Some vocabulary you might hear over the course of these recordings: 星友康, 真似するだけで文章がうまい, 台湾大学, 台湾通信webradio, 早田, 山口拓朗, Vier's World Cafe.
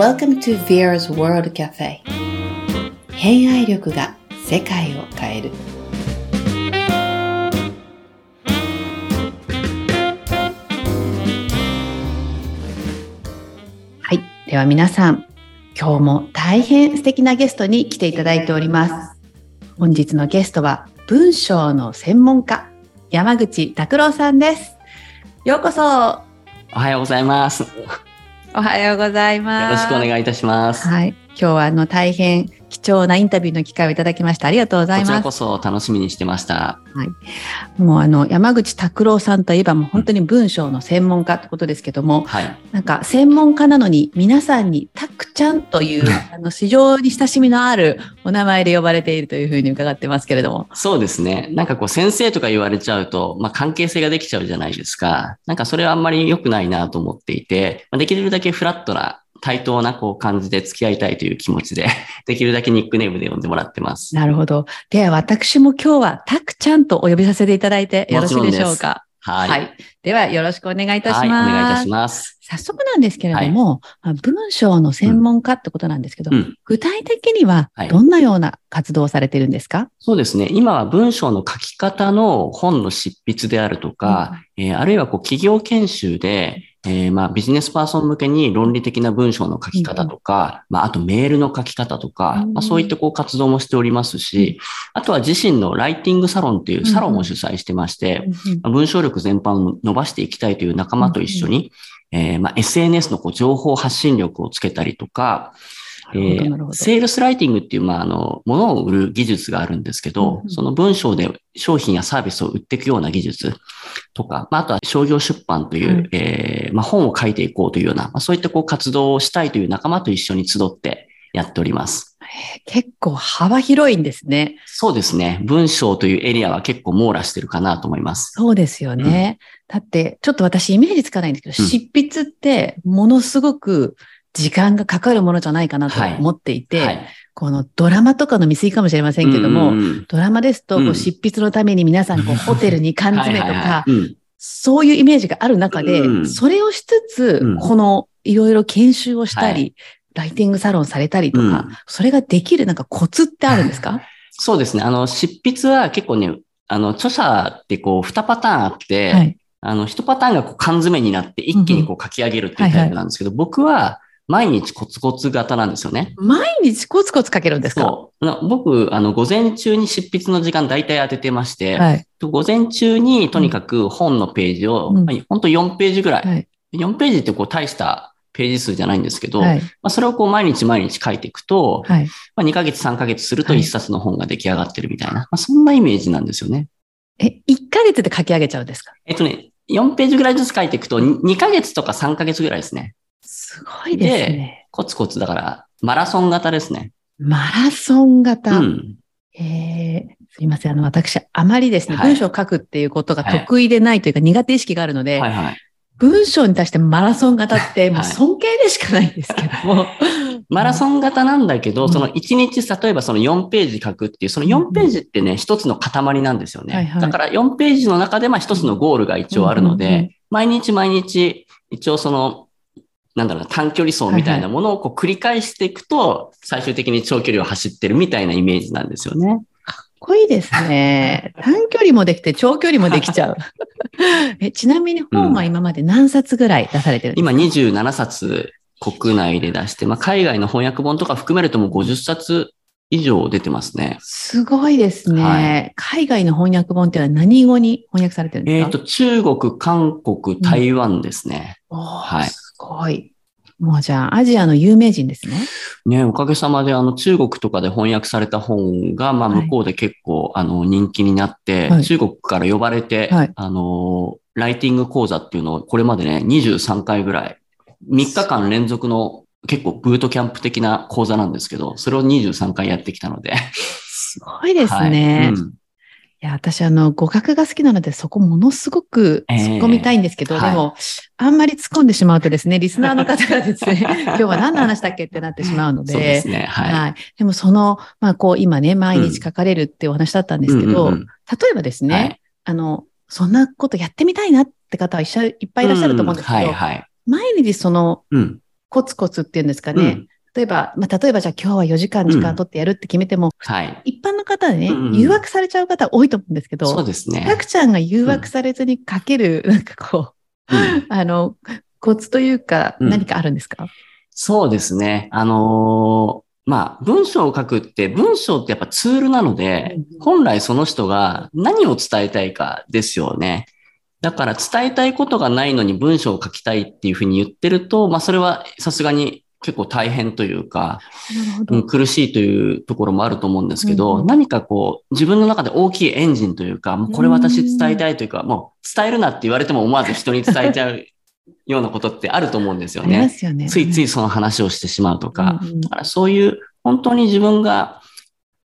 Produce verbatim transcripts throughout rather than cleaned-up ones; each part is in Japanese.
Welcome to Vier's World Cafe。 偏愛力が世界を変える。はい、では皆さん、今日も大変素敵なゲストに来ていただいております。本日のゲストは文章の専門家、山口拓郎さんです。ようこそ。おはようございます。おはようございます。よろしくお願いいたします。はい、今日はあの大変貴重なインタビューの機会をいただきましてありがとうございます。こちらこそ楽しみにしてました。はい、もうあの山口拓郎さんといえばもう本当に文章の専門家ってことですけども、うんはい、なんか専門家なのに皆さんにたくちゃんというあの非常に親しみのあるお名前で呼ばれているというふうに伺ってますけれども。そうですね。なんかこう先生とか言われちゃうと、まあ、関係性ができちゃうじゃないですか。なんかそれはあんまり良くないなと思っていて、まあ、できるだけフラットな対等なこう感じで付き合いたいという気持ちでできるだけニックネームで呼んでもらってます。なるほど。では私も今日はたくちゃんとお呼びさせていただいてよろしいでしょうか。はい、はい、ではよろしくお願いいたします。はい、お願いいたします。早速なんですけれども、はい、文章の専門家ってことなんですけど、うん、具体的にはどんなような活動をされているんですか？はい、そうですね。今は文章の書き方の本の執筆であるとか、うんえー、あるいはこう企業研修でえー、まあビジネスパーソン向けに論理的な文章の書き方とか、まああとメールの書き方とか、まあそういったこう活動もしておりますし、あとは自身のライティングサロンというサロンを主催してまして、文章力全般を伸ばしていきたいという仲間と一緒に、えー、まあ エスエヌエス のこう情報発信力をつけたりとか、えー、セールスライティングっていう、まあ、あの、ものを売る技術があるんですけど、うん、その文章で商品やサービスを売っていくような技術とか、まあ、あとは商業出版という、うん、えー、まあ、本を書いていこうというような、まあ、そういったこう活動をしたいという仲間と一緒に集ってやっております。結構幅広いんですね。そうですね。文章というエリアは結構網羅してるかなと思います。そうですよね。うん、だって、ちょっと私イメージつかないんですけど、うん、執筆ってものすごく時間がかかるものじゃないかなと思っていて、はいはい、このドラマとかの見過ぎかもしれませんけども、うん、ドラマですとこう執筆のために皆さんこうホテルに缶詰とか、そういうイメージがある中で、うん、それをしつつ、うん、このいろいろ研修をしたり、はい、ライティングサロンされたりとか、うん、それができるなんかコツってあるんですか？そうですね。あの、執筆は結構ね、あの、著者ってこうにパターンあって、はい、あの、いちパターンがこう缶詰になって一気にこう書き上げるっていうタイプなんですけど、うんはいはい、僕は毎日コツコツ型なんですよね。毎日コツコツ書けるんですか？そう。僕、あの、午前中に執筆の時間大体当ててまして、はい、午前中にとにかく本のページを、うん、本当よんページぐらい。はい、よんページってこう大したページ数じゃないんですけど、はいまあ、それをこう毎日毎日書いていくと、はいまあ、にかげつさんかげつするといっさつの本が出来上がってるみたいな、はいまあ、そんなイメージなんですよね。え、いっかげつで書き上げちゃうんですか？えっとね、よんページぐらいずつ書いていくとにかげつとかさんかげつぐらいですね。すごいですね。で、コツコツだから、マラソン型ですね。マラソン型。うん、えー、すいません。あの、私、あまりですね、はい、文章を書くっていうことが得意でないというか、はい、苦手意識があるので、はいはい、文章に対してマラソン型って、もう尊敬でしかないんですけども。はい、マラソン型なんだけど、そのいちにち、例えばそのよんページ書くっていう、そのよんページってね、一、うん、つの塊なんですよね。はいはい、だからよんページの中で、まあ一つのゴールが一応あるので、うんうんうんうん、毎日毎日、一応その、なんだろうな、短距離走みたいなものをこう繰り返していくと、はいはい、最終的に長距離を走ってるみたいなイメージなんですよね。かっこいいですね。短距離もできて長距離もできちゃう。え、ちなみに本は今まで何冊ぐらい出されてるんですか？うん、今にじゅうななさつ国内で出して、まあ、海外の翻訳本とか含めるともうごじゅっさつ以上出てますね。すごいですね。はい、海外の翻訳本っていうのは何語に翻訳されてるんですか？えっと、中国、韓国、台湾ですね。うん、はい。すごい。もうじゃあ、アジアの有名人ですね。ね、おかげさまで、あの、中国とかで翻訳された本が、まあ、向こうで結構、はい、あの、人気になって、はい、中国から呼ばれて、はい、あの、ライティング講座っていうのを、これまでね、にじゅうさんかいぐらい、みっかかん連続の、結構、ブートキャンプ的な講座なんですけど、それをにじゅうさんかいやってきたので。すごいですね。はいうんいや、私、あの、語学が好きなので、そこものすごく突っ込みたいんですけど、えー、でも、はい、あんまり突っ込んでしまうとですね、リスナーの方がですね、今日は何の話だっけってなってしまうので、そうですね、はい。はい。でも、その、まあ、こう、今ね、毎日書かれるってお話だったんですけど、うん、例えばですね、はい、あの、そんなことやってみたいなって方は一緒いっぱいいらっしゃると思うんですけど、うんはいはい、毎日その、うんコツコツっていうんですかね、うん、例えば、まあ、例えばじゃあ今日はよじかん時間取ってやるって決めても、うんはい、一般の方でね、うんうん、誘惑されちゃう方多いと思うんですけど、そうですね。たくちゃんが誘惑されずにかける、うん、なんかこう、うん、あの、コツというか何かあるんですか？うん、そうですね。あのー、まあ、文章を書くって、文章ってやっぱツールなので、本来その人が何を伝えたいかですよね。だから伝えたいことがないのに文章を書きたいっていうふうに言ってると、まあそれはさすがに結構大変というか、うん、苦しいというところもあると思うんですけど、うん、何かこう自分の中で大きいエンジンというか、もうこれ私伝えたいというか、もう伝えるなって言われても思わず人に伝えちゃう。ようなことってあると思うんですよね。ありますよね。ついついその話をしてしまうとか、うんうん、だからそういう本当に自分が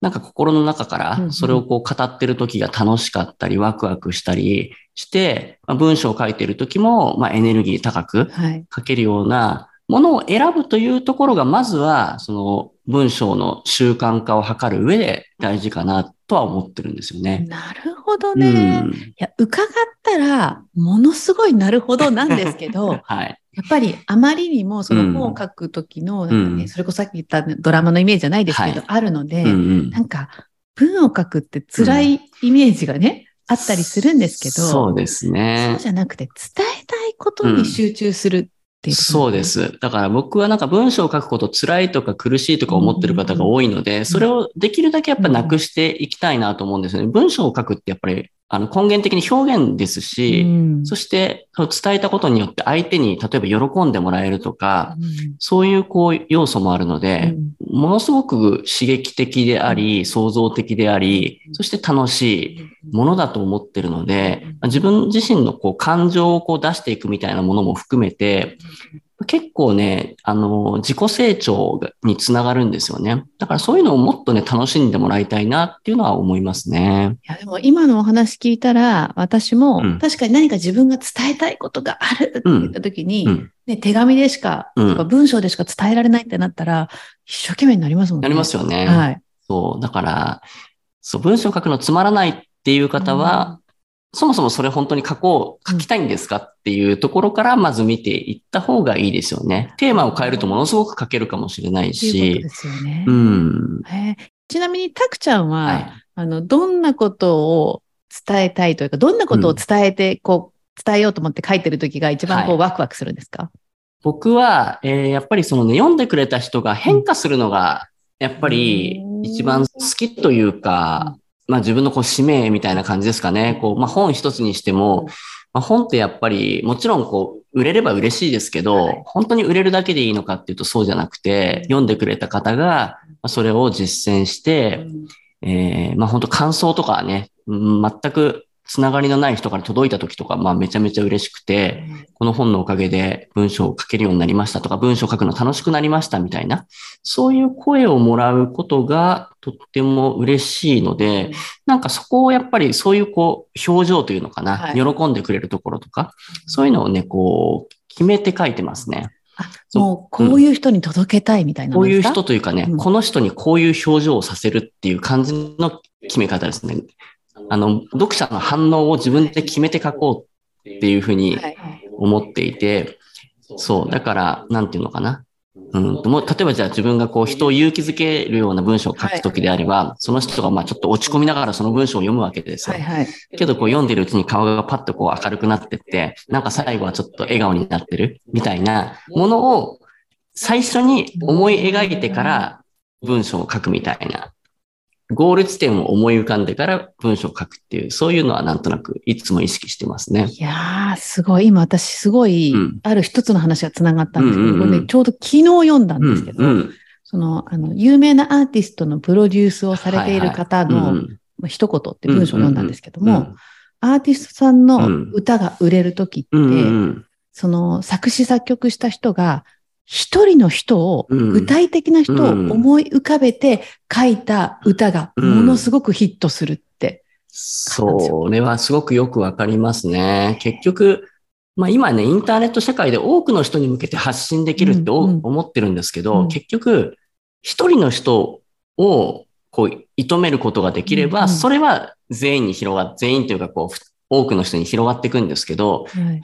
なんか心の中からそれをこう語ってる時が楽しかったりワクワクしたりして、まあ、文章を書いてる時もまあエネルギー高く書けるようなものを選ぶというところがまずはその文章の習慣化を図る上で大事かなとは思ってるんですよね。なるほどね。うん、いや伺ったらものすごいなるほどなんですけど、はい、やっぱりあまりにもその本を書く時のなんか、ねうん、それこそさっき言ったドラマのイメージじゃないですけど、はい、あるので、うんうん、なんか文を書くって辛いイメージがね、うん、あったりするんですけど、そうですね。そうじゃなくて伝えたいことに集中する。うんうね、そうです。だから僕はなんか文章を書くこと辛いとか苦しいとか思ってる方が多いので、それをできるだけやっぱなくしていきたいなと思うんですよね。文章を書くってやっぱりあの根源的に表現ですし、うん、そして伝えたことによって相手に例えば喜んでもらえるとか、うん、そういうこう要素もあるので、うん、ものすごく刺激的であり、創造的であり、そして楽しいものだと思ってるので、自分自身のこう感情をこう出していくみたいなものも含めて、結構ね、あの、自己成長につながるんですよね。だからそういうのをもっとね、楽しんでもらいたいなっていうのは思いますね。いや、でも今のお話聞いたら、私も確かに何か自分が伝えたいことがあるって言った時に、うんうんね、手紙でしか、うん、とか文章でしか伝えられないってなったら、一生懸命になりますもんね。なりますよね。はい。そう。だから、そう、文章書くのつまらないっていう方は、うんそもそもそれ本当に書こう、書きたいんですかっていうところからまず見ていった方がいいですよね。テーマを変えるとものすごく書けるかもしれないし。ちなみにたくちゃんは、はい、あの、どんなことを伝えたいというか、どんなことを伝えて、うん、こう、伝えようと思って書いてる時が一番こう、はい、ワクワクするんですか？僕は、えー、やっぱりそのね、読んでくれた人が変化するのが、やっぱり一番好きというか、うんまあ自分のこう使命みたいな感じですかね。こう、まあ本一つにしても、まあ本ってやっぱりもちろんこう売れれば嬉しいですけど、はい、本当に売れるだけでいいのかっていうとそうじゃなくて、読んでくれた方がそれを実践して、うん、えー、まあ本当感想とかね、全くつながりのない人から届いた時とか、まあめちゃめちゃ嬉しくて、この本のおかげで文章を書けるようになりましたとか、文章を書くの楽しくなりましたみたいな、そういう声をもらうことがとっても嬉しいので、なんかそこをやっぱりそういうこう表情というのかな、はい、喜んでくれるところとか、そういうのをね、こう決めて書いてますね。あ、もうこういう人に届けたいみたいな、うん。こういう人というかね、うん、この人にこういう表情をさせるっていう感じの決め方ですね。あの、読者の反応を自分で決めて書こうっていうふうに思っていて、そう、だから、なんていうのかな。うん、もう例えばじゃあ自分がこう人を勇気づけるような文章を書くときであれば、はい、その人がまあちょっと落ち込みながらその文章を読むわけですよ。はいはい、けどこう読んでるうちに顔がパッとこう明るくなってって、なんか最後はちょっと笑顔になってるみたいなものを最初に思い描いてから文章を書くみたいな。ゴール地点を思い浮かんでから文章を書くっていう、そういうのはなんとなくいつも意識してますね。いやー、すごい。今私すごい、うん、ある一つの話がつながったんですけど、うんうんうん、これね、ちょうど昨日読んだんですけど、うんうん、その、あの、有名なアーティストのプロデュースをされている方の、はいはいうん、一言って文章を読んだんですけども、うんうんうん、アーティストさんの歌が売れるときって、うんうん、その作詞作曲した人が、一人の人を、うん、具体的な人を思い浮かべて書いた歌がものすごくヒットするって。うん、それはすごくよくわかりますね。結局、まあ今ね、インターネット社会で多くの人に向けて発信できるって、うんうん、思ってるんですけど、うん、結局、一人の人をこう、射止めることができれば、うんうん、それは全員に広が、全員というかこう、多くの人に広がっていくんですけど、はい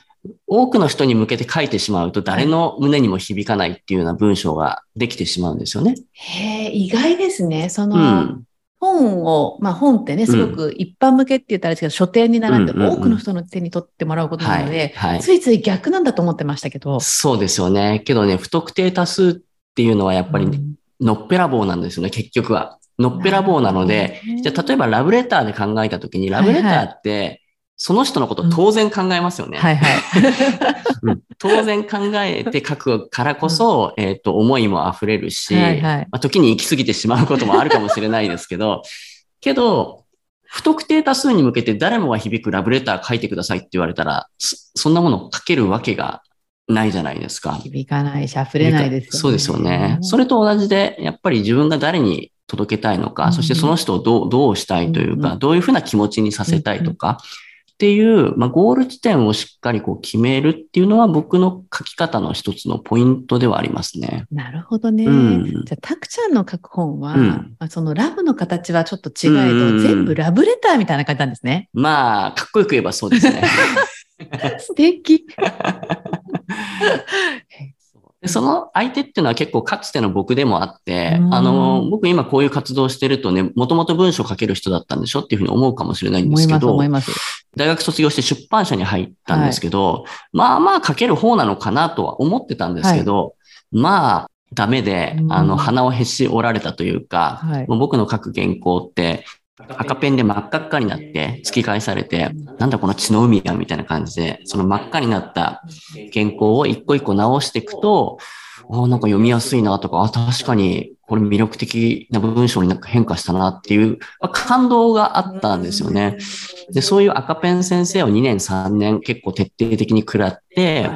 多くの人に向けて書いてしまうと誰の胸にも響かないっていうような文章ができてしまうんですよね。へー、意外ですね。その、うん、本を、まあ本ってね、すごく一般向けって言ったらですけど、うん、書店に並んで多くの人の手に取ってもらうことなので、はいはい、ついつい逆なんだと思ってましたけど。そうですよね。けどね、不特定多数っていうのはやっぱり、ね、うん、のっぺらぼうなんですよね、結局は。のっぺらぼうなので、じゃあ例えばラブレターで考えたときに、ラブレターって、はいはい、その人のことを当然考えますよね。うん、はいはいうん、当然考えて書くからこそ、うん、えっと、思いも溢れるし、はいはい、まあ、時に行き過ぎてしまうこともあるかもしれないですけど、けど、不特定多数に向けて誰もが響くラブレター書いてくださいって言われたら、そ, そんなものを書けるわけがないじゃないですか。響かないし、溢れないですよね。そうですよね。それと同じで、やっぱり自分が誰に届けたいのか、うん、そしてその人をどう、どうしたいというか、うん、どういうふうな気持ちにさせたいとか、うんうんっていう、まあ、ゴール地点をしっかりこう決めるっていうのは僕の書き方の一つのポイントではありますね。なるほどね。うん、じゃあ、たくちゃんの書く本は、うんまあ、そのラブの形はちょっと違えど、うん、全部ラブレターみたいな感じなんですね。まあ、かっこよく言えばそうですね。素敵。その相手っていうのは結構かつての僕でもあって、あの、僕今こういう活動してるとね、もともと文章書ける人だったんでしょっていうふうに思うかもしれないんですけど、思います思います。大学卒業して出版社に入ったんですけど、はい、まあまあ書ける方なのかなとは思ってたんですけど、はい、まあダメで、あの、鼻をへし折られたというか、はい、もう僕の書く原稿って、赤ペンで真っ赤っかになって突き返されて、なんだこの血の海やみたいな感じで、その真っ赤になった原稿を一個一個直していくと、あ、なんか読みやすいなとか、あ、確かにこれ魅力的な文章になんか変化したなっていう感動があったんですよね。で、そういう赤ペン先生をにねんさんねん結構徹底的に食らって、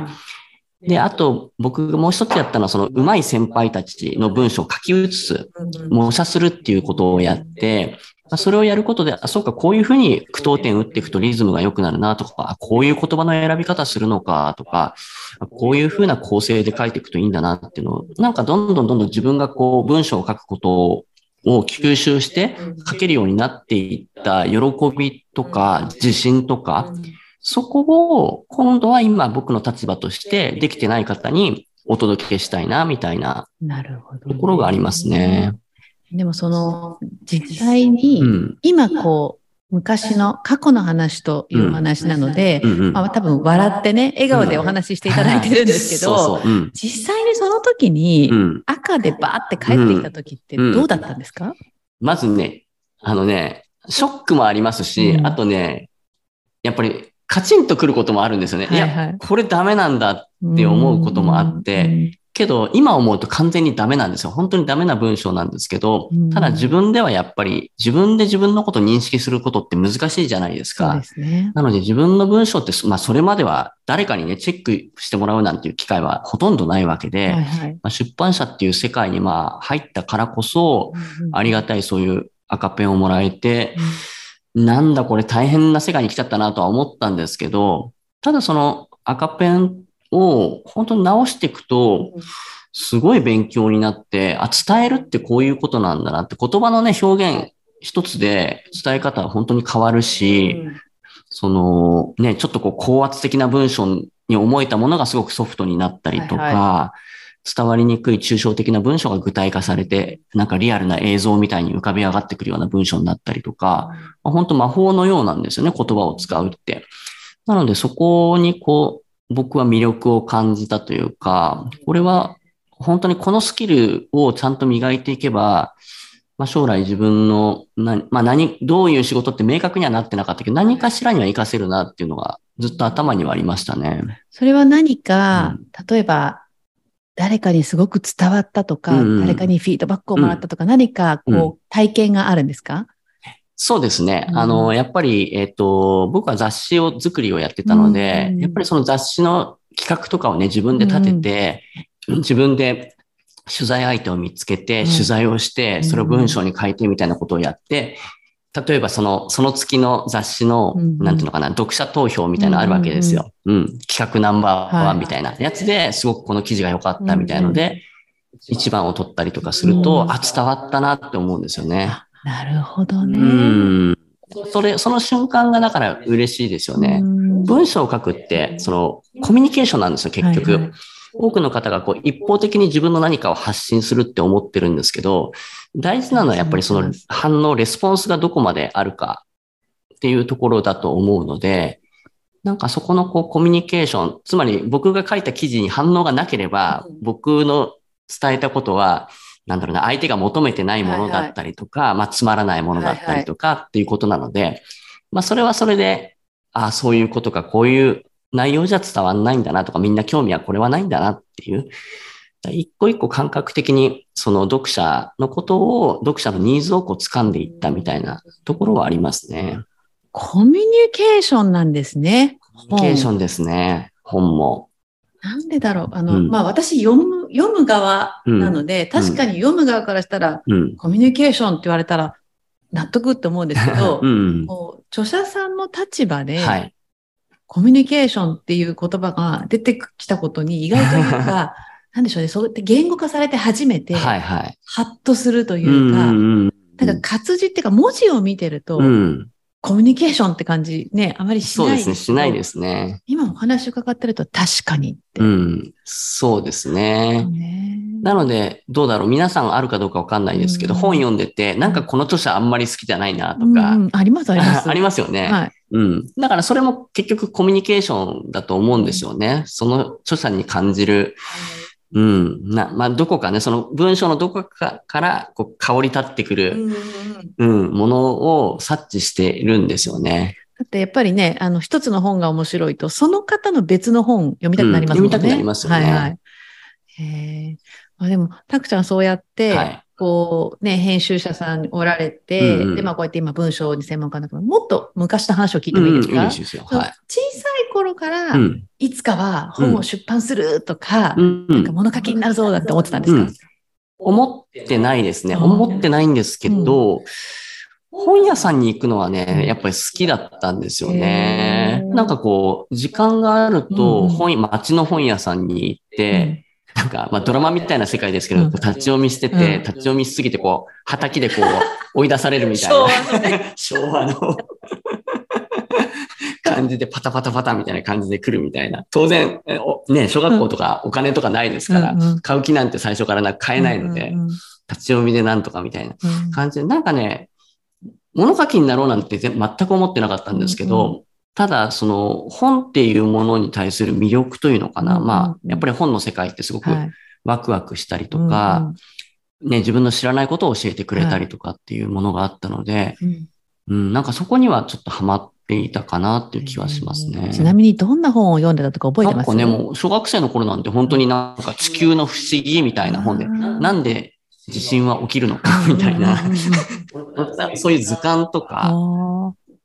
で、あと、僕がもう一つやったのは、その、上手い先輩たちの文章を書き写す、模写するっていうことをやって、それをやることで、あ、そうか、こういうふうに句読点打っていくとリズムが良くなるなとか、こういう言葉の選び方するのかとか、こういうふうな構成で書いていくといいんだなっていうのを、なんかどんどんどんどん自分がこう、文章を書くことを、を吸収して書けるようになっていった喜びとか、自信とか、そこを今度は今僕の立場としてできてない方にお届けしたいなみたいなところがありますね。でもその実際に今こう、うん昔の過去の話という話なので、うんうんまあ、多分笑ってね、笑顔でお話ししていただいてるんですけど、実際にその時に赤でバーって帰ってきた時ってどうだったんですか？うんうん、まずね、あのね、ショックもありますし、うん、あとね、やっぱりカチンとくることもあるんですよね。はいはい、いや、これダメなんだって思うこともあって、けど今思うと完全にダメなんですよ。本当にダメな文章なんですけど、ただ自分ではやっぱり自分で自分のことを認識することって難しいじゃないですか。そうですね。なので自分の文章って、まあそれまでは誰かにね、チェックしてもらうなんていう機会はほとんどないわけで、はいはいまあ、出版社っていう世界にまあ入ったからこそ、ありがたいそういう赤ペンをもらえて、うんなんだこれ大変な世界に来ちゃったなとは思ったんですけど、ただその赤ペンを本当に直していくと、すごい勉強になって、あ、伝えるってこういうことなんだなって、言葉のね、表現一つで伝え方は本当に変わるし、うん、そのね、ちょっとこう高圧的な文章に思えたものがすごくソフトになったりとか、はいはい、伝わりにくい抽象的な文章が具体化されて、なんかリアルな映像みたいに浮かび上がってくるような文章になったりとか、まあ、本当魔法のようなんですよね、言葉を使うって。なのでそこにこう、僕は魅力を感じたというか、これは本当にこのスキルをちゃんと磨いていけば、まあ、将来自分の何、まあ何、どういう仕事って明確にはなってなかったけど、何かしらには活かせるなっていうのがずっと頭にはありましたね。それは何か、うん、例えば誰かにすごく伝わったとか、うんうん、誰かにフィードバックをもらったとか、うん、何かこう体験があるんですか？うんそうですね。あの、やっぱり、えっと、僕は雑誌を作りをやってたので、うん、やっぱりその雑誌の企画とかをね、自分で立てて、うん、自分で取材相手を見つけて、うん、取材をして、それを文章に書いてみたいなことをやって、例えばその、その月の雑誌の、うん、なんていうのかな、読者投票みたいなのあるわけですよ。うん。うん、企画ナンバーワンみたいなやつで、はい、すごくこの記事が良かったみたいので、うん、一番を取ったりとかすると、うん、あ、伝わったなって思うんですよね。なるほどね。それ、その瞬間がだから嬉しいですよね。文章を書くって、その、コミュニケーションなんですよ、結局。はいはい、多くの方がこう一方的に自分の何かを発信するって思ってるんですけど、大事なのはやっぱりその反応、レスポンスがどこまであるかっていうところだと思うので、なんかそこのこうコミュニケーション、つまり僕が書いた記事に反応がなければ、僕の伝えたことは、なんだろうな、相手が求めてないものだったりとか、はいはい、まあつまらないものだったりとかっていうことなので、はいはい、まあそれはそれで、ああ、そういうことか、こういう内容じゃ伝わんないんだなとか、みんな興味はこれはないんだなっていう、一個一個感覚的にその読者のことを、読者のニーズをこう掴んでいったみたいなところはありますね。コミュニケーションなんですね。コミュニケーションですね。本も。なんでだろう。あの、うん、まあ私読む、読む側なので、うん、確かに読む側からしたら、うん、コミュニケーションって言われたら納得って思うんですけど、うん、こう著者さんの立場で、はい、コミュニケーションっていう言葉が出てきたことに意外というか、なんでしょうね、そうやって言語化されて初めて、はいはい、ハッとするというか、うん、なんか活字っていうか文字を見てると、うんコミュニケーションって感じね、あまりしないですね。そうですね、しないですね。今お話伺ってると確かにって。うん、そうですね。ねなので、どうだろう、皆さんあるかどうかわかんないですけど、うん、本読んでて、なんかこの著者あんまり好きじゃないなとか。うん、ありますあります。ありますよね。はい。うん。だからそれも結局コミュニケーションだと思うんですよね。その著者に感じる。うん。な、まあ、どこかね、その文章のどこかから、こう、香り立ってくる、うん、うん、ものを察知しているんですよね。だってやっぱりね、あの、一つの本が面白いと、その方の別の本読みたくなりますよね。うん、読みたくなりますよね。はいはい。ええ。まあでも、たくちゃんそうやって、はい、こう、ね、編集者さんおられて、うんうん、で、まあ、こうやって今文章に専門家だから、もっと昔の話を聞いてもいいですか？うん、いいですよ。はい。小さい頃から、うん、いつかは本を出版するとか、うん、なんか物書きになるぞだって思ってたんですか？うん、思ってないですね。思ってないんですけど、うん、本屋さんに行くのはね、やっぱり好きだったんですよね。なんかこう、時間があると、本、街の本屋さんに行って、うんなんか、まあ、ドラマみたいな世界ですけど、うん、立ち読みしてて、うん、立ち読みしすぎて、こう、畑でこう、追い出されるみたいな。昭和の。昭和の感じで、パタパタパタみたいな感じで来るみたいな。当然、ね、小学校とかお金とかないですから、うん、買う気なんて最初からなんか買えないので、うんうん、立ち読みでなんとかみたいな感じで、なんかね、物書きになろうなんて全く思ってなかったんですけど、うんうんただ、その本っていうものに対する魅力というのかな。まあ、やっぱり本の世界ってすごくワクワクしたりとか、ね、自分の知らないことを教えてくれたりとかっていうものがあったので、うん、なんかそこにはちょっとハマっていたかなっていう気はしますね。ちなみにどんな本を読んでたとか覚えてますか？なんかね、もう小学生の頃なんて本当になんか地球の不思議みたいな本で、なんで地震は起きるのかみたいな、そういう図鑑とか、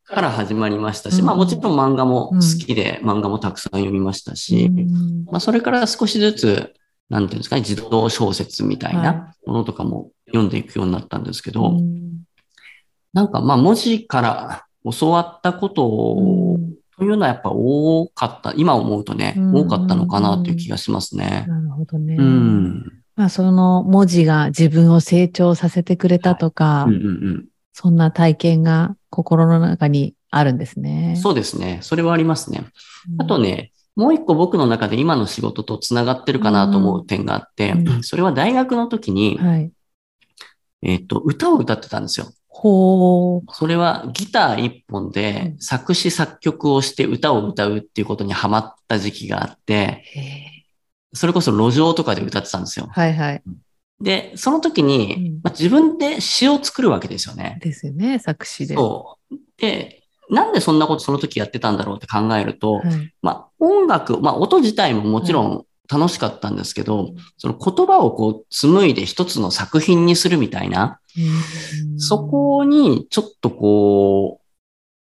から始まりましたし、まあもちろん漫画も好きで、うん、漫画もたくさん読みましたし、うん、まあそれから少しずつ、なんていうんですかね、児童小説みたいなものとかも読んでいくようになったんですけど、はい、なんかまあ文字から教わったことを、というのはやっぱ多かった、今思うとね、うん、多かったのかなという気がしますね。なるほどね。うん、まあその文字が自分を成長させてくれたとか、はいうんうんうん、そんな体験が、心の中にあるんですね。そうですね。それはありますね。あとね、うん、もう一個僕の中で今の仕事とつながってるかなと思う点があって、うん、それは大学の時に、はい、えっと、歌を歌ってたんですよ。ほう。それはギター一本で作詞作曲をして歌を歌うっていうことにハマった時期があって、うん、それこそ路上とかで歌ってたんですよ。はいはい。で、その時に、まあ、自分で詩を作るわけですよね。ですよね、作詞で。そう。で、なんでそんなことその時やってたんだろうって考えると、はい、まあ音楽、まあ音自体ももちろん楽しかったんですけど、はい、その言葉をこう紡いで一つの作品にするみたいな、うん、そこにちょっとこ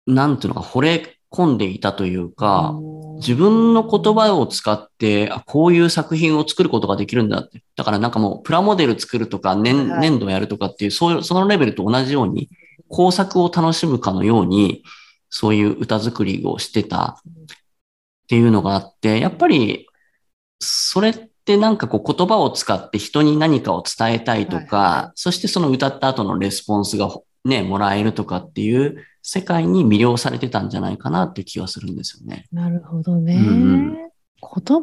う、なんていうのか、惚れ込んでいたというか、自分の言葉を使って、あ、こういう作品を作ることができるんだって。だからなんかもうプラモデル作るとか、粘、粘土やるとかっていう、そういう、そのレベルと同じように、工作を楽しむかのように、そういう歌作りをしてたっていうのがあって、やっぱり、それってなんかこう言葉を使って人に何かを伝えたいとか、はい、そしてその歌った後のレスポンスがね、もらえるとかっていう世界に魅了されてたんじゃないかなって気がするんですよね。なるほどね。うん、言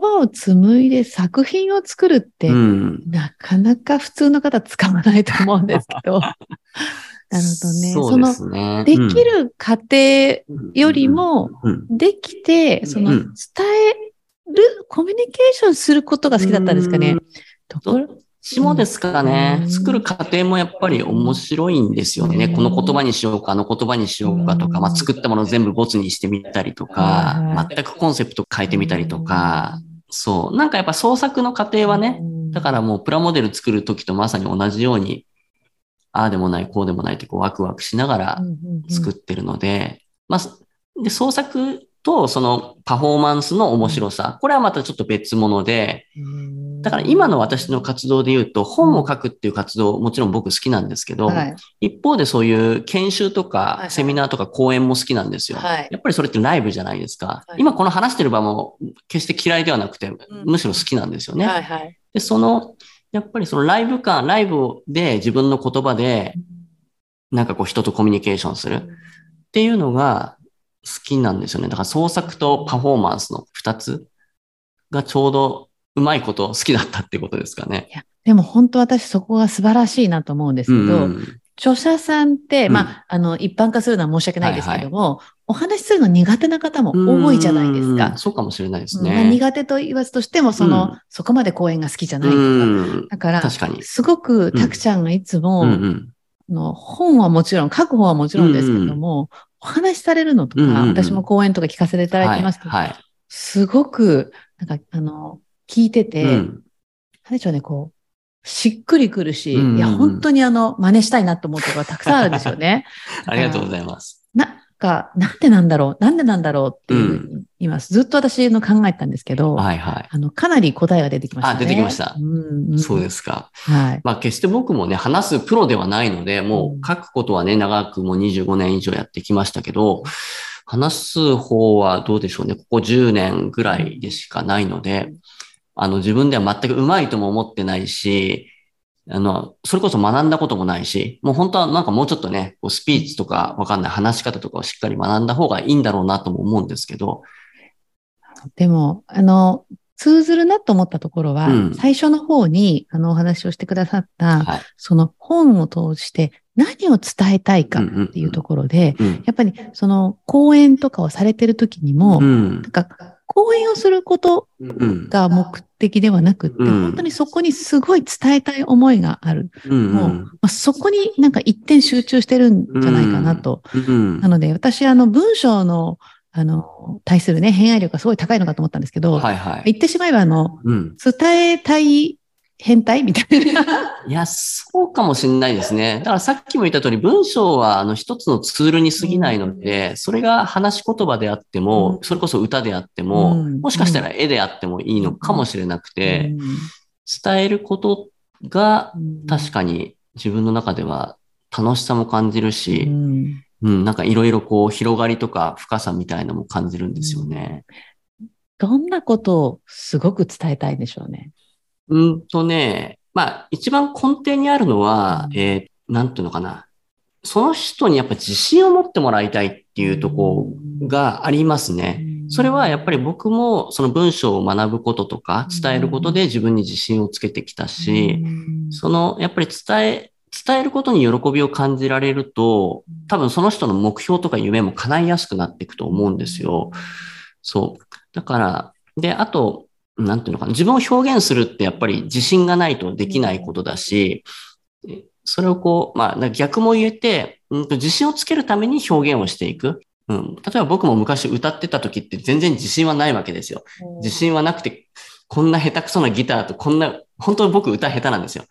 葉を紡いで作品を作るって、うん、なかなか普通の方使わないと思うんですけど。なるほどね。そうですね。そのできる過程よりも、うん、できてその伝える、うん、コミュニケーションすることが好きだったんですかね。うん、ところ私もですからね、うん、作る過程もやっぱり面白いんですよね。うん、この言葉にしようか、あの言葉にしようかとか、うん、まあ、作ったもの全部ボツにしてみたりとか、うん、全くコンセプト変えてみたりとか、うん、そう。なんかやっぱ創作の過程はね、うん、だからもうプラモデル作るときとまさに同じように、ああでもない、こうでもないってこうワクワクしながら作ってるので、うんうんうん、まあ、で、創作とそのパフォーマンスの面白さ、これはまたちょっと別物で、うんだから今の私の活動で言うと本を書くっていう活動もちろん僕好きなんですけど、はい、一方でそういう研修とかセミナーとか講演も好きなんですよ。はい、やっぱりそれってライブじゃないですか。はい、今この話してる場も決して嫌いではなくて、うん、むしろ好きなんですよね。はいはい、でそのやっぱりそのライブ感、ライブで自分の言葉でなんかこう人とコミュニケーションするっていうのが好きなんですよね。だから創作とパフォーマンスの二つがちょうどうまいこと好きだったってことですかね。いや、でも本当私そこが素晴らしいなと思うんですけど、うん、著者さんって、うん、まあ、あの、一般化するのは申し訳ないですけども、はいはい、お話しするの苦手な方も多いじゃないですか。うん、そうかもしれないですね。うん、まあ、苦手と言わずとしても、その、うん、そこまで講演が好きじゃないとか。うん、だから、確かにすごく、たくちゃんがいつも、うんうん、あの本はもちろん、書く本はもちろんですけども、うん、お話しされるのとか、うんうん、私も講演とか聞かせていただいてますけど、はいはい、すごく、なんか、あの、聞いてて、うん、何でしょうね、こう、しっくりくるし、うんうん、いや、本当にあの、真似したいなと思うところがたくさんあるんですよね。ありがとうございます。なんか、なんでなんだろう、なんでなんだろうっていう、うん、今、ずっと私の考えたんですけど、はいはい。あの、かなり答えが出てきましたね。あ、出てきました。うんうん、そうですか。はい。まあ、決して僕もね、話すプロではないので、もう書くことはね、長くもうにじゅうごねん以上やってきましたけど、話す方はどうでしょうね、ここじゅうねんぐらいでしかないので、あの、自分では全くうまいとも思ってないし、あの、それこそ学んだこともないし、もう本当はなんかもうちょっとね、こうスピーチとかわかんない話し方とかをしっかり学んだ方がいいんだろうなとも思うんですけど。でも、あの、通ずるなと思ったところは、うん、最初の方にあのお話をしてくださった、はい、その本を通して何を伝えたいかっていうところで、うんうんうん、やっぱりその講演とかをされてる時にも、うん、なんか、講演をすることが目的ではなくって、うん、本当にそこにすごい伝えたい思いがある。うん、もう、まあ、そこになんか一点集中してるんじゃないかなと。うん、なので、私、あの、文章の、あの、対するね、偏愛力がすごい高いのかと思ったんですけど、はいはい、言ってしまえば、あの、うん、伝えたい変態みたいな。いや、そうかもしれないですね。だからさっきも言った通り、文章は、あの、一つのツールに過ぎないので、うん、それが話し言葉であっても、うん、それこそ歌であっても、うん、もしかしたら絵であってもいいのかもしれなくて、うん、伝えることが、確かに自分の中では楽しさも感じるし、うん、うん、なんかいろいろこう、広がりとか深さみたいなのも感じるんですよね。どんなことをすごく伝えたいんでしょうね。うんとね、まあ一番根底にあるのは、えー、なんていうのかな。その人にやっぱ自信を持ってもらいたいっていうところがありますね。それはやっぱり僕もその文章を学ぶこととか伝えることで自分に自信をつけてきたし、そのやっぱり伝え、伝えることに喜びを感じられると、多分その人の目標とか夢も叶いやすくなっていくと思うんですよ。そう。だから、で、あと、なんていうのかな、自分を表現するってやっぱり自信がないとできないことだし、それをこう、まあ逆も言えて、うん、自信をつけるために表現をしていく、うん。例えば僕も昔歌ってた時って全然自信はないわけですよ。自信はなくて、こんな下手くそなギターとこんな、本当に僕歌下手なんですよ。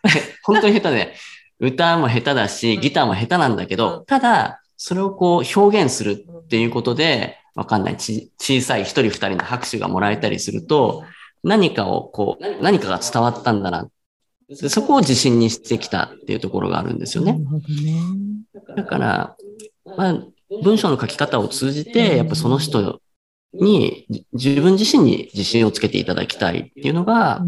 本当に下手で、歌も下手だし、ギターも下手なんだけど、ただ、それをこう表現するっていうことで、わかんない、ち、小さい一人二人の拍手がもらえたりすると、何かをこう、何かが伝わったんだな。そこを自信にしてきたっていうところがあるんですよね。なるほどね。だから、まあ、文章の書き方を通じて、やっぱその人に、自分自身に自信をつけていただきたいっていうのが、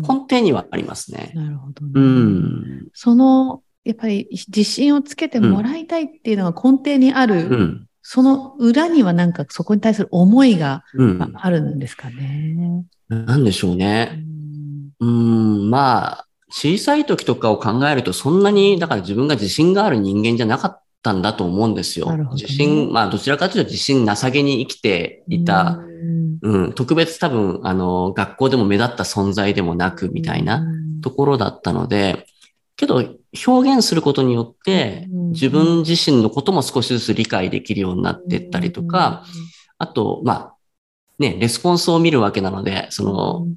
根底にはありますね。なるほどね。うん。その、やっぱり自信をつけてもらいたいっていうのが根底にある、うん、その裏にはなんかそこに対する思いがあるんですかね。うん、なんでしょうね。うん、まあ小さい時とかを考えるとそんなにだから自分が自信がある人間じゃなかったんだと思うんですよ。なるほどね。自信、まあどちらかというと自信なさげに生きていた。うん、うん、特別多分あの学校でも目立った存在でもなくみたいなところだったので、けど表現することによって自分自身のことも少しずつ理解できるようになっていったりとか、あとまあねレスポンスを見るわけなのでその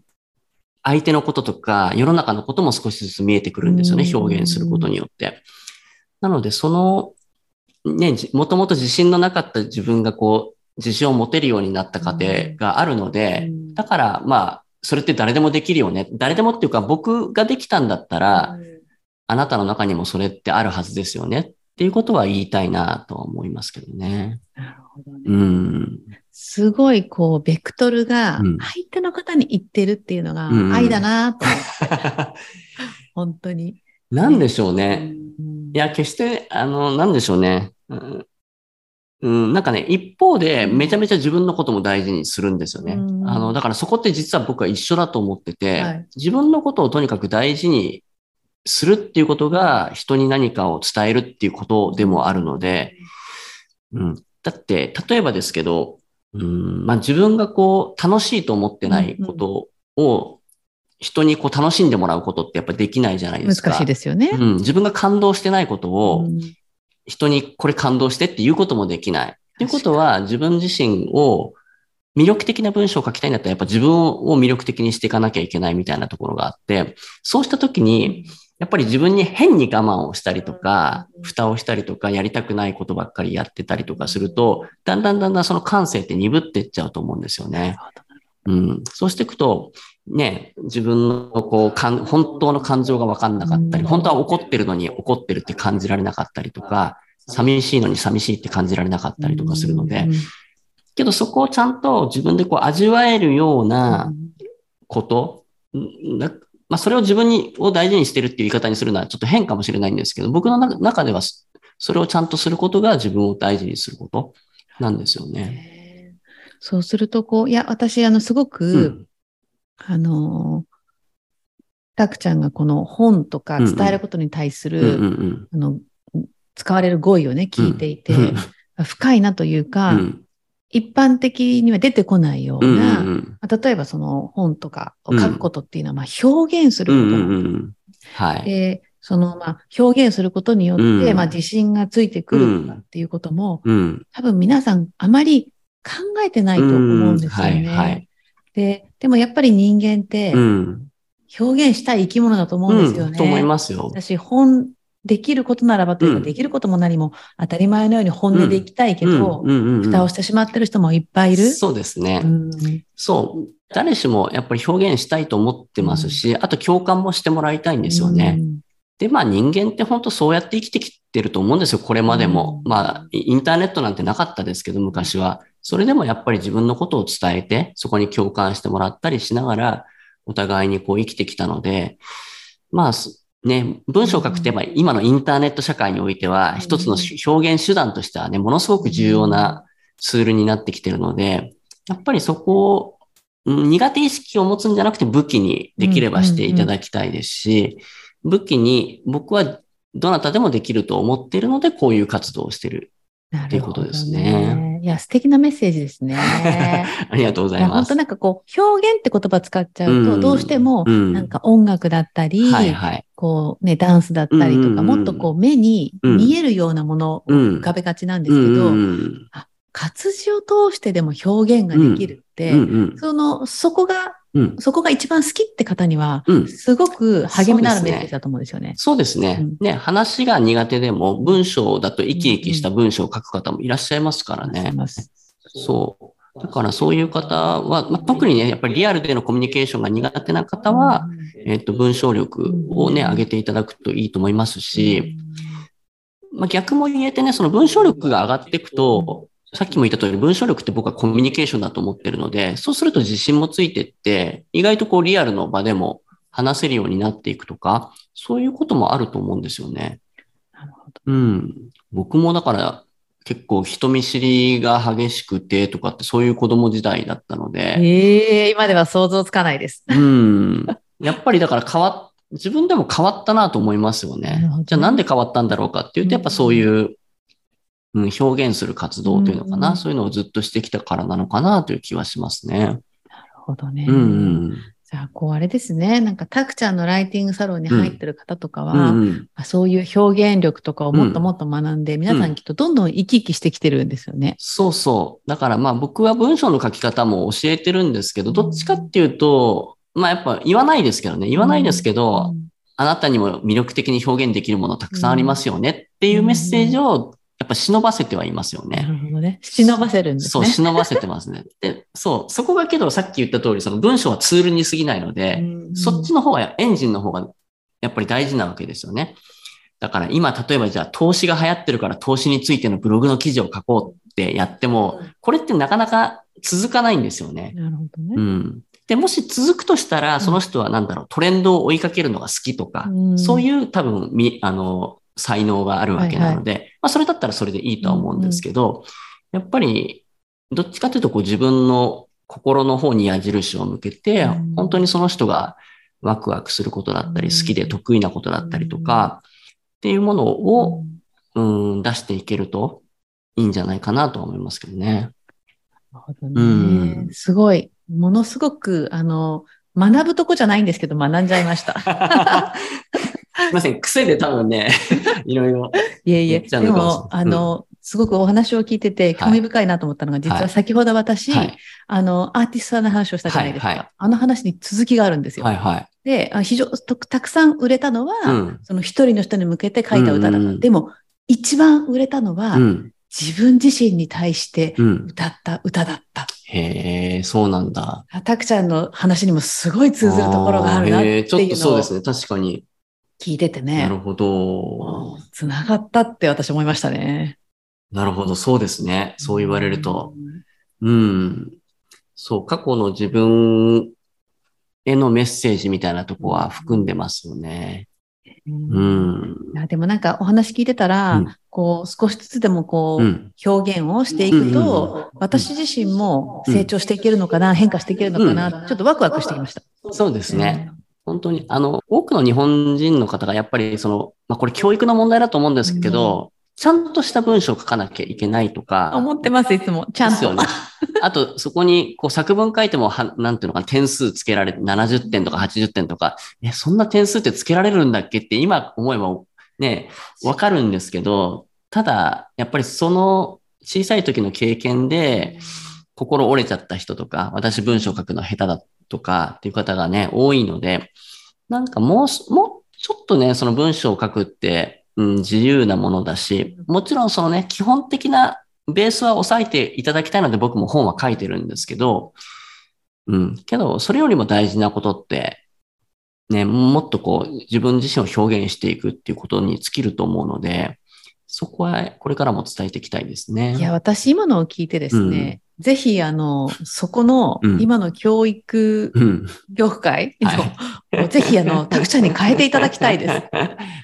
相手のこととか世の中のことも少しずつ見えてくるんですよね、表現することによって。なのでそのねもともと自信のなかった自分がこう自信を持てるようになった過程があるので、だからまあそれって誰でもできるよね、誰でもっていうか僕ができたんだったらあなたの中にもそれってあるはずですよねっていうことは言いたいなとは思いますけどね。なるほどね。うん、すごいこうベクトルが相手の方に言ってるっていうのが愛だなと、うん、本当になんでしょうね、うん、いや決してあのなんでしょうね、うんうん、なんかね、一方でめちゃめちゃ自分のことも大事にするんですよね。うん、あの、だからそこって実は僕は一緒だと思ってて、はい、自分のことをとにかく大事にするっていうことが人に何かを伝えるっていうことでもあるので、うん、だって、例えばですけど、うんまあ、自分がこう楽しいと思ってないことを人にこう楽しんでもらうことってやっぱりできないじゃないですか。難しいですよね。うん、自分が感動してないことを、うん人にこれ感動してっていうこともできない。っていうことは自分自身を魅力的な文章を書きたいんだったらやっぱ自分を魅力的にしていかなきゃいけないみたいなところがあって、そうした時にやっぱり自分に変に我慢をしたりとか、蓋をしたりとかやりたくないことばっかりやってたりとかすると、だんだんだんだんその感性って鈍っていっちゃうと思うんですよね。うん、そうしていくと、ね、自分のこうかん本当の感情が分かんなかったり、本当は怒ってるのに怒ってるって感じられなかったりとか、寂しいのに寂しいって感じられなかったりとかするので、けどそこをちゃんと自分でこう味わえるようなこと、まあ、それを自分にを大事にしてるっていう言い方にするのはちょっと変かもしれないんですけど、僕の中ではそれをちゃんとすることが自分を大事にすることなんですよね。そうすると、こう、いや、私、あの、すごく、うん、あの、たくちゃんがこの本とか伝えることに対する、うんうん、あの、使われる語彙をね、聞いていて、うんうん、深いなというか、うん、一般的には出てこないような、うんうんまあ、例えばその本とかを書くことっていうのは、まあ、表現することなんです、うんうんうんはい、で、その、まあ、表現することによって、うん、まあ、自信がついてくるとかっていうことも、うんうん、多分皆さん、あまり、考えてないと思うんですよね。うんはいはい、で、でもやっぱり人間って表現したい生き物だと思うんですよね。うんうん、と思いますよ。私本できることならばというか、うん、できることも何も当たり前のように本音でいきたいけど、うんうんうんうん、蓋をしてしまってる人もいっぱいいる。そうですね。うん、そう誰しもやっぱり表現したいと思ってますし、あと共感もしてもらいたいんですよね。うんで、まあ人間って本当そうやって生きてきてると思うんですよ、これまでも。まあインターネットなんてなかったですけど、昔は。それでもやっぱり自分のことを伝えて、そこに共感してもらったりしながら、お互いにこう生きてきたので、まあね、文章を書くって、今のインターネット社会においては、一つの表現手段としてはね、ものすごく重要なツールになってきてるので、やっぱりそこを、苦手意識を持つんじゃなくて武器にできればしていただきたいですし、うんうんうん武器に僕はどなたでもできると思っているのでこういう活動をしているっていうことですね。いや素敵なメッセージですね。ありがとうございます。本当なんかこう表現って言葉使っちゃうとどうしてもなんか音楽だったり、うんはいはい、こうねダンスだったりとか、うんうん、もっとこう目に見えるようなものを浮かべがちなんですけど、うんうん、あ活字を通してでも表現ができるって、うんうんうん、そのそこがうん、そこが一番好きって方には、すごく励みのあるメッセージだと思うんですよね。うん、そうですね。そうですね。うん、ね、話が苦手でも、文章だと生き生きした文章を書く方もいらっしゃいますからね。うん、そう。だからそういう方は、まあ、特にね、やっぱりリアルでのコミュニケーションが苦手な方は、えっと、文章力をね、上げていただくといいと思いますし、まあ、逆も言えてね、その文章力が上がっていくと、さっきも言った通り文章力って僕はコミュニケーションだと思ってるので、そうすると自信もついてって、意外とこうリアルの場でも話せるようになっていくとか、そういうこともあると思うんですよね。うん。僕もだから結構人見知りが激しくてとかってそういう子供時代だったので。ええ、今では想像つかないです。うん。やっぱりだから変わっ、自分でも変わったなと思いますよね。じゃあなんで変わったんだろうかっていうと、やっぱそういう、うん、表現する活動というのかな、うん、そういうのをずっとしてきたからなのかなという気はしますね。なるほどね。うんうん、じゃあこうあれですね、なんかタクちゃんのライティングサロンに入ってる方とかは、うんうんうん、そういう表現力とかをもっともっと学んで、うん、皆さんきっとどんどん生き生きしてきてるんですよね。うん、そうそう。だからまあ僕は文章の書き方も教えてるんですけど、どっちかっていうと、まあやっぱ言わないですけどね、言わないですけど、うん、あなたにも魅力的に表現できるものたくさんありますよねっていうメッセージを、うんうん、やっぱ忍ばせてはいますよね。なるほどね。忍ばせるんですね。そう、忍ばせてますね。で、そう、そこがけどさっき言った通り、その文章はツールに過ぎないので、そっちの方が、エンジンの方がやっぱり大事なわけですよね。だから今、例えばじゃあ投資が流行ってるから投資についてのブログの記事を書こうってやっても、これってなかなか続かないんですよね。なるほどね。うん。で、もし続くとしたら、その人はなんだろう、トレンドを追いかけるのが好きとか、そういう多分、み、あの、才能があるわけなので、はいはい、まあ、それだったらそれでいいとは思うんですけど、うんうん、やっぱりどっちかというとこう自分の心の方に矢印を向けて、うん、本当にその人がワクワクすることだったり、うん、好きで得意なことだったりとか、うん、っていうものを、うん、うん出していけるといいんじゃないかなとは思いますけどね。なるほどね、うん、すごい、ものすごくあの学ぶとこじゃないんですけど学んじゃいました。すいません、癖で多分ね、いろいろ。いえいえ、でも、うん、あの、すごくお話を聞いてて、興味深いなと思ったのが、はい、実は先ほど私、はい、あの、アーティストさんの話をしたじゃないですか。はいはい、あの話に続きがあるんですよ。はいはい、で、非常と、たくさん売れたのは、うん、その一人の人に向けて書いた歌だった。うんうん、でも、一番売れたのは、うん、自分自身に対して歌った歌だった。うん、へえ、そうなんだ。たくちゃんの話にもすごい通ずるところがあるなっていうのを。ちょっとそうですね、確かに。聞いててね。なるほど。つながったって私思いましたね。なるほど、そうですね。そう言われると。うん。うん、そう、過去の自分へのメッセージみたいなとこは含んでますよね。うん。うん、でもなんかお話聞いてたら、うん、こう少しずつでもこう、うん、表現をしていくと、うんうん、私自身も成長していけるのかな、うん、変化していけるのかな、うん、ちょっとワクワクしてきました。そうですね。本当に、あの、多くの日本人の方がやっぱりその、まあ、これ教育の問題だと思うんですけど、うん、ちゃんとした文章を書かなきゃいけないとか。思ってます、いつも。ちゃんと。ですよね。あと、そこに、こう、作文書いてもは、なんていうのかな、点数つけられて、ななじゅってんとかはちじゅってんとか、え、そんな点数ってつけられるんだっけって今思えばね、わかるんですけど、ただ、やっぱりその小さい時の経験で、心折れちゃった人とか、私文章書くの下手だとかっていう方がね、多いので、なんかもう、もうちょっとね、その文章を書くって、うん、自由なものだし、もちろんそのね、基本的なベースは抑えていただきたいので、僕も本は書いてるんですけど、うん、けど、それよりも大事なことって、ね、もっとこう、自分自身を表現していくっていうことに尽きると思うので、そこはこれからも伝えていきたいですね。いや、私今のを聞いてですね、うん、ぜひ、あの、そこの、今の教育業界を、ぜひ、あの、たくちゃんに変えていただきたいです。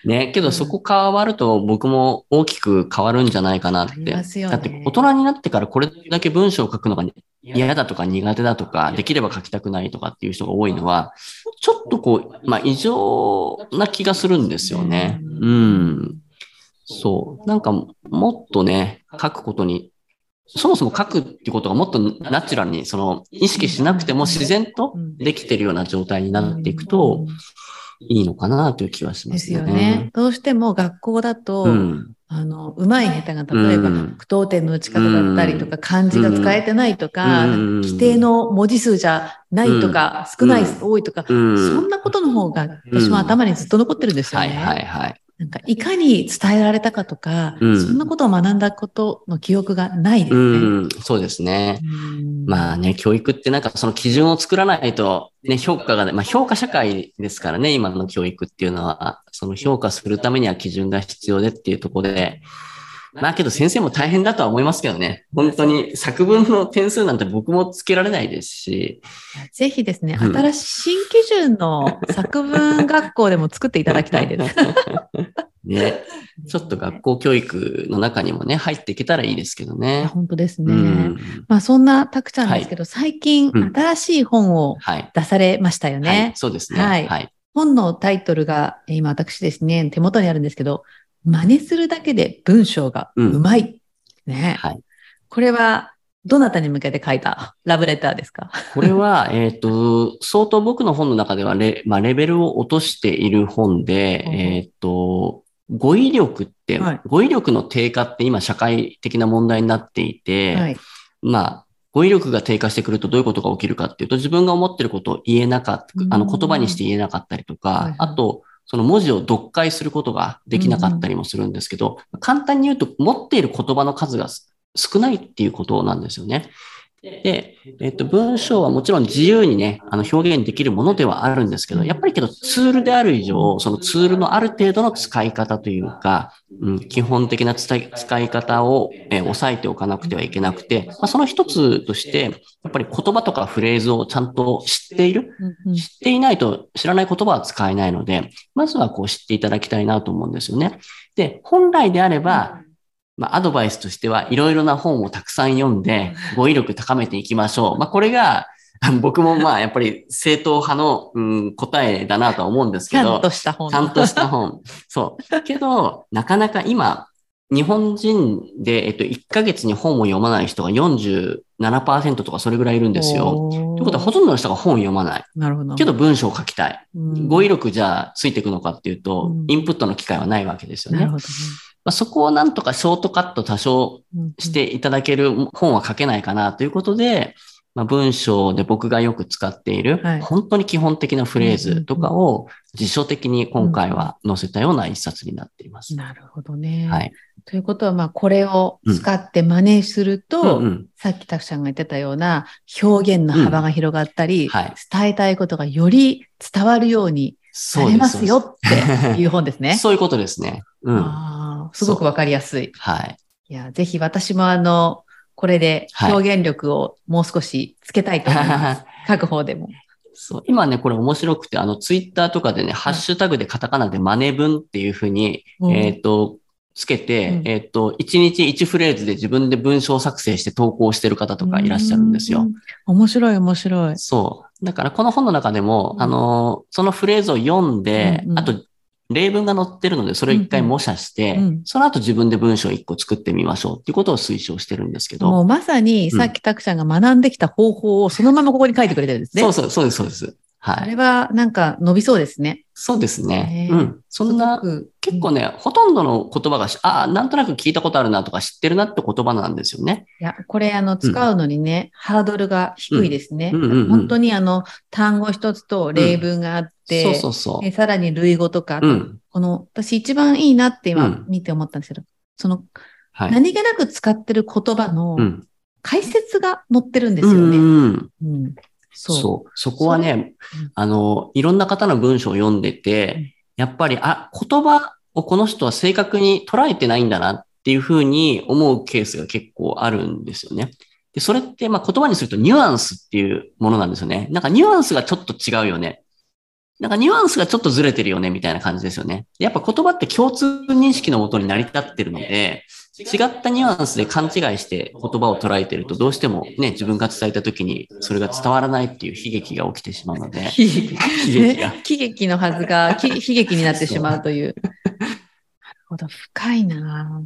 ね、けどそこ変わると僕も大きく変わるんじゃないかなって。ますよね、だって、大人になってからこれだけ文章を書くのが嫌だとか苦手だとか、できれば書きたくないとかっていう人が多いのは、ちょっとこう、まあ、異常な気がするんですよね。うん。そう。なんか、もっとね、書くことに、そもそも書くってことがもっとナチュラルに、その意識しなくても自然とできてるような状態になっていくといいのかなという気はしますね。ですよね。どうしても学校だと、うん、あの、うまい下手が、例えば、句読点の打ち方だったりとか、うん、漢字が使えてないとか、うん、規定の文字数じゃないとか、うん、少ない、うん、多いとか、うん、そんなことの方が私も頭にずっと残ってるんですよね。はいはいはい。なんかいかに伝えられたかとか、うん、そんなことを学んだことの記憶がないですね。うん、そうですね。まあね、教育ってなんかその基準を作らないと、ね、評価が、まあ評価社会ですからね、今の教育っていうのは、その評価するためには基準が必要でっていうところで、まあけど先生も大変だとは思いますけどね。本当に作文の点数なんて僕もつけられないですし。ぜひですね、うん、新しい新基準の作文学校でも作っていただきたいです。ね。ちょっと学校教育の中にもね、入っていけたらいいですけどね。本当ですね。うん、まあ、そんなたくちゃんですけど、はい、最近、うん、新しい本を出されましたよね。はいはい、そうですね。はい。はい、本のタイトルが、今私ですね、手元にあるんですけど、真似するだけで文章がうまい。うん、ね、はい。これは、どなたに向けて書いたラブレターですか？これは、えっと、相当僕の本の中ではレ、まあ、レベルを落としている本で、うん、えっと、語彙力って、はい、語彙力の低下って今社会的な問題になっていて、はい、まあ、語彙力が低下してくるとどういうことが起きるかっていうと、自分が思ってることを言えなかった、あの言葉にして言えなかったりとか、はいはい、あと、その文字を読解することができなかったりもするんですけど、うん、簡単に言うと持っている言葉の数が少ないっていうことなんですよね。で、えっと、文章はもちろん自由にね、あの表現できるものではあるんですけど、やっぱりけどツールである以上、そのツールのある程度の使い方というか、うん、基本的な使い方を、えー、抑えておかなくてはいけなくて、まあ、その一つとして、やっぱり言葉とかフレーズをちゃんと知っている、知っていないと知らない言葉は使えないので、まずはこう知っていただきたいなと思うんですよね。で、本来であれば、まあ、アドバイスとしてはいろいろな本をたくさん読んで語彙力高めていきましょう。まあ、これが僕もまあやっぱり正統派の、うん、答えだなとは思うんですけど。ちゃんとした本。ちゃんとした本。そう。けど、なかなか今、日本人で、えっと、いっかげつに本を読まない人が よんじゅうななパーセント とかそれぐらいいるんですよ。ということはほとんどの人が本を読まない。なるほど。けど文章を書きたい。語彙力じゃあついていくのかっていうと、うん、インプットの機会はないわけですよね。なるほどね。まあ、そこをなんとかショートカット多少していただける本は書けないかなということで、まあ、文章で僕がよく使っている本当に基本的なフレーズとかを辞書的に今回は載せたような一冊になっています。うん、なるほどね。はい。ということは、まあ、これを使って真似すると、うんうん、さっきたくちゃんが言ってたような表現の幅が広がったり、うんはい、伝えたいことがより伝わるようになりますよっていう本ですね。そういうことですね。うん。すごくわかりやすい。はい。いや、ぜひ私もあの、これで表現力をもう少しつけたいと思います。はい、各方でも。そう。今ね、これ面白くて、あの、ツイッターとかでね、はい、ハッシュタグでカタカナで真似文っていうふうに、えっと、つけて、うん、えっと、いちにちいちフレーズで自分で文章作成して投稿してる方とかいらっしゃるんですよ。面白い、面白い。そう。だからこの本の中でも、うん、あの、そのフレーズを読んで、うんうん、あと、例文が載ってるので、それを一回模写して、うんうん、その後自分で文章を一個作ってみましょうっていうことを推奨してるんですけど。もうまさにさっきたくちゃんが学んできた方法をそのままここに書いてくれてるんですね。そうそう、そうです、そうです。はい。あれはなんか伸びそうですね。そうですね。うん。そんな、結構ね、ほとんどの言葉が、ああ、なんとなく聞いたことあるなとか知ってるなって言葉なんですよね。いや、これあの、使うのにね、うん、ハードルが低いですね。本当にあの、単語一つと例文があって、うんそうそうそう。さらに類語とか、うん、この、私一番いいなって今見て思ったんですけど、うん、その、はい、何気なく使ってる言葉の解説が載ってるんですよね。うんうん、そう。そう。そこはね、あの、いろんな方の文章を読んでて、やっぱり、あ、言葉をこの人は正確に捉えてないんだなっていうふうに思うケースが結構あるんですよね。で、それって、まあ言葉にするとニュアンスっていうものなんですよね。なんかニュアンスがちょっと違うよね。なんかニュアンスがちょっとずれてるよね、みたいな感じですよね。やっぱ言葉って共通認識のもとに成り立ってるので、違ったニュアンスで勘違いして言葉を捉えてると、どうしてもね、自分が伝えた時にそれが伝わらないっていう悲劇が起きてしまうので。悲劇が。喜劇のはずが悲劇になってしまうという。なるほど、深いなぁ。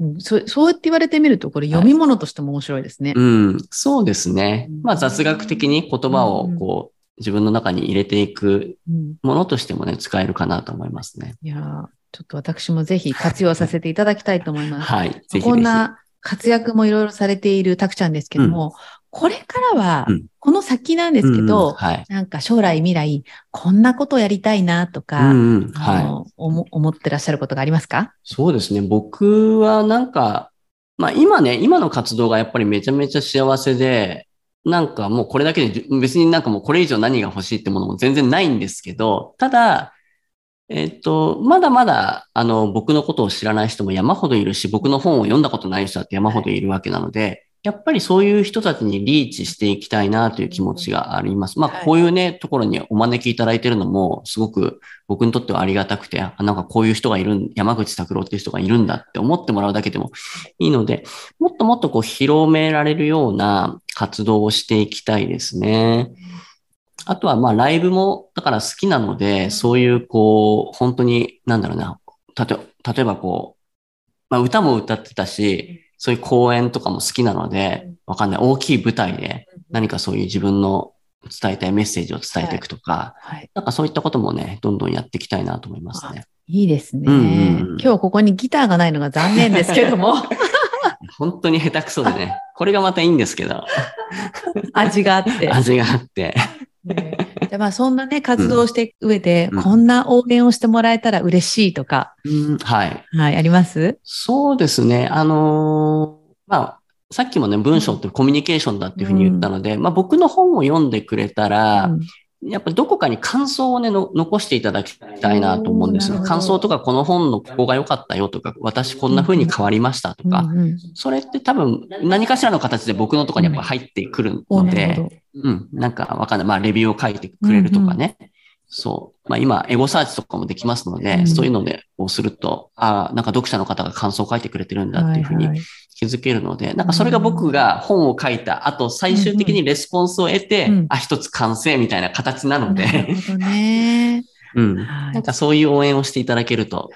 うん、そ, そうやって言われてみると、これ読み物としても面白いですね。はい、うん、そうですね。まあ雑学的に言葉をこう、自分の中に入れていくものとしてもね、うん、使えるかなと思いますね。いやー、ちょっと私もぜひ活用させていただきたいと思います。はい、ぜひぜひ。こんな活躍もいろいろされているたくちゃんですけども、うん、これからは、うん、この先なんですけど、うんうん、はい、なんか将来未来、こんなことをやりたいなとか、うんうん、はい、あの、思ってらっしゃることがありますか？そうですね。僕はなんか、まあ今ね、今の活動がやっぱりめちゃめちゃ幸せで、なんかもうこれだけで、別になんかもうこれ以上何が欲しいってものも全然ないんですけど、ただ、えっと、まだまだ、あの、僕のことを知らない人も山ほどいるし、僕の本を読んだことない人だって山ほどいるわけなので、やっぱりそういう人たちにリーチしていきたいなという気持ちがあります。まあこういうね、はい、ところにお招きいただいているのもすごく僕にとってはありがたくて、なんかこういう人がいるん、山口拓郎っていう人がいるんだって思ってもらうだけでもいいので、もっともっとこう広められるような活動をしていきたいですね。あとはまあライブもだから好きなので、そういうこう本当になんだろうな、たと、例えばこう、まあ歌も歌ってたし、そういう公演とかも好きなので、わかんない。大きい舞台で何かそういう自分の伝えたいメッセージを伝えていくとか、はいはい、なんかそういったこともね、どんどんやっていきたいなと思いますね。いいですね、うんうんうん。今日ここにギターがないのが残念ですけども。本当に下手くそでね。これがまたいいんですけど。味があって。味があって。ね、じゃあまあそんなね、活動をしていく上で、うん、こんな応援をしてもらえたら嬉しいとか、うん、はい。はい、あります?そうですね。あのー、まあ、さっきもね、文章ってコミュニケーションだっていうふうに言ったので、うん、まあ僕の本を読んでくれたら、うん、やっぱりどこかに感想をねの、残していただきたいなと思うんですよ。感想とか、この本のここが良かったよとか、私こんな風に変わりましたとか、うんうん、それって多分何かしらの形で僕のところにやっぱ入ってくるので、うん、なんかわかんない。まあ、レビューを書いてくれるとかね。うんうん、そう。まあ、今、エゴサーチとかもできますので、うん、そういうので、をすると、ああ、なんか読者の方が感想を書いてくれてるんだっていうふうに気づけるので、はいはい、なんかそれが僕が本を書いた後、最終的にレスポンスを得て、うんうん、あ、一つ完成みたいな形なので、うん。なるほどね。うん。なんかそういう応援をしていただけると、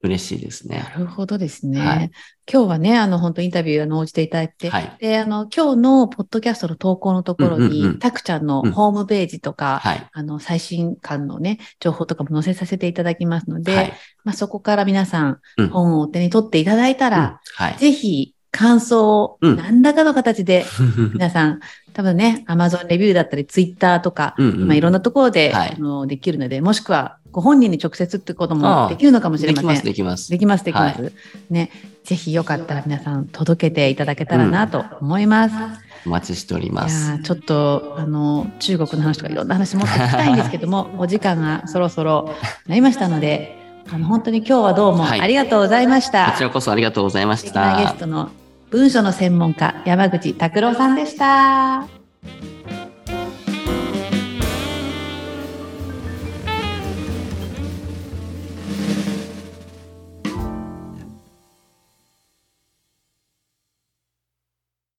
嬉しいですね。なるほどですね。はい、今日はね、あの、本当インタビューに応じていただいて、はい、で、あの、今日のポッドキャストの投稿のところに、うんうんうん、たくちゃんのホームページとか、うんはい、あの、最新刊のね、情報とかも載せさせていただきますので、はい、まあ、そこから皆さん、うん、本を手に取っていただいたら、うんはい、ぜひ、感想を何らかの形で、うん、皆さん、多分ね、Amazon レビューだったり、Twitter とか、うんうんまあ、いろんなところで、はい、あのできるので、もしくは、ご本人に直接ってこともできるのかもしれません。できます、できます。できます、できます。はい、ね。ぜひよかったら皆さん届けていただけたらなと思います。うん、お待ちしております。いやちょっと、あの、中国の話とかいろんな話もっと聞きたいんですけども、お時間がそろそろなりましたので、あの本当に今日はどうもありがとうございました。はい、こちらこそありがとうございました。ゲストの文書の専門家山口拓郎さんでした。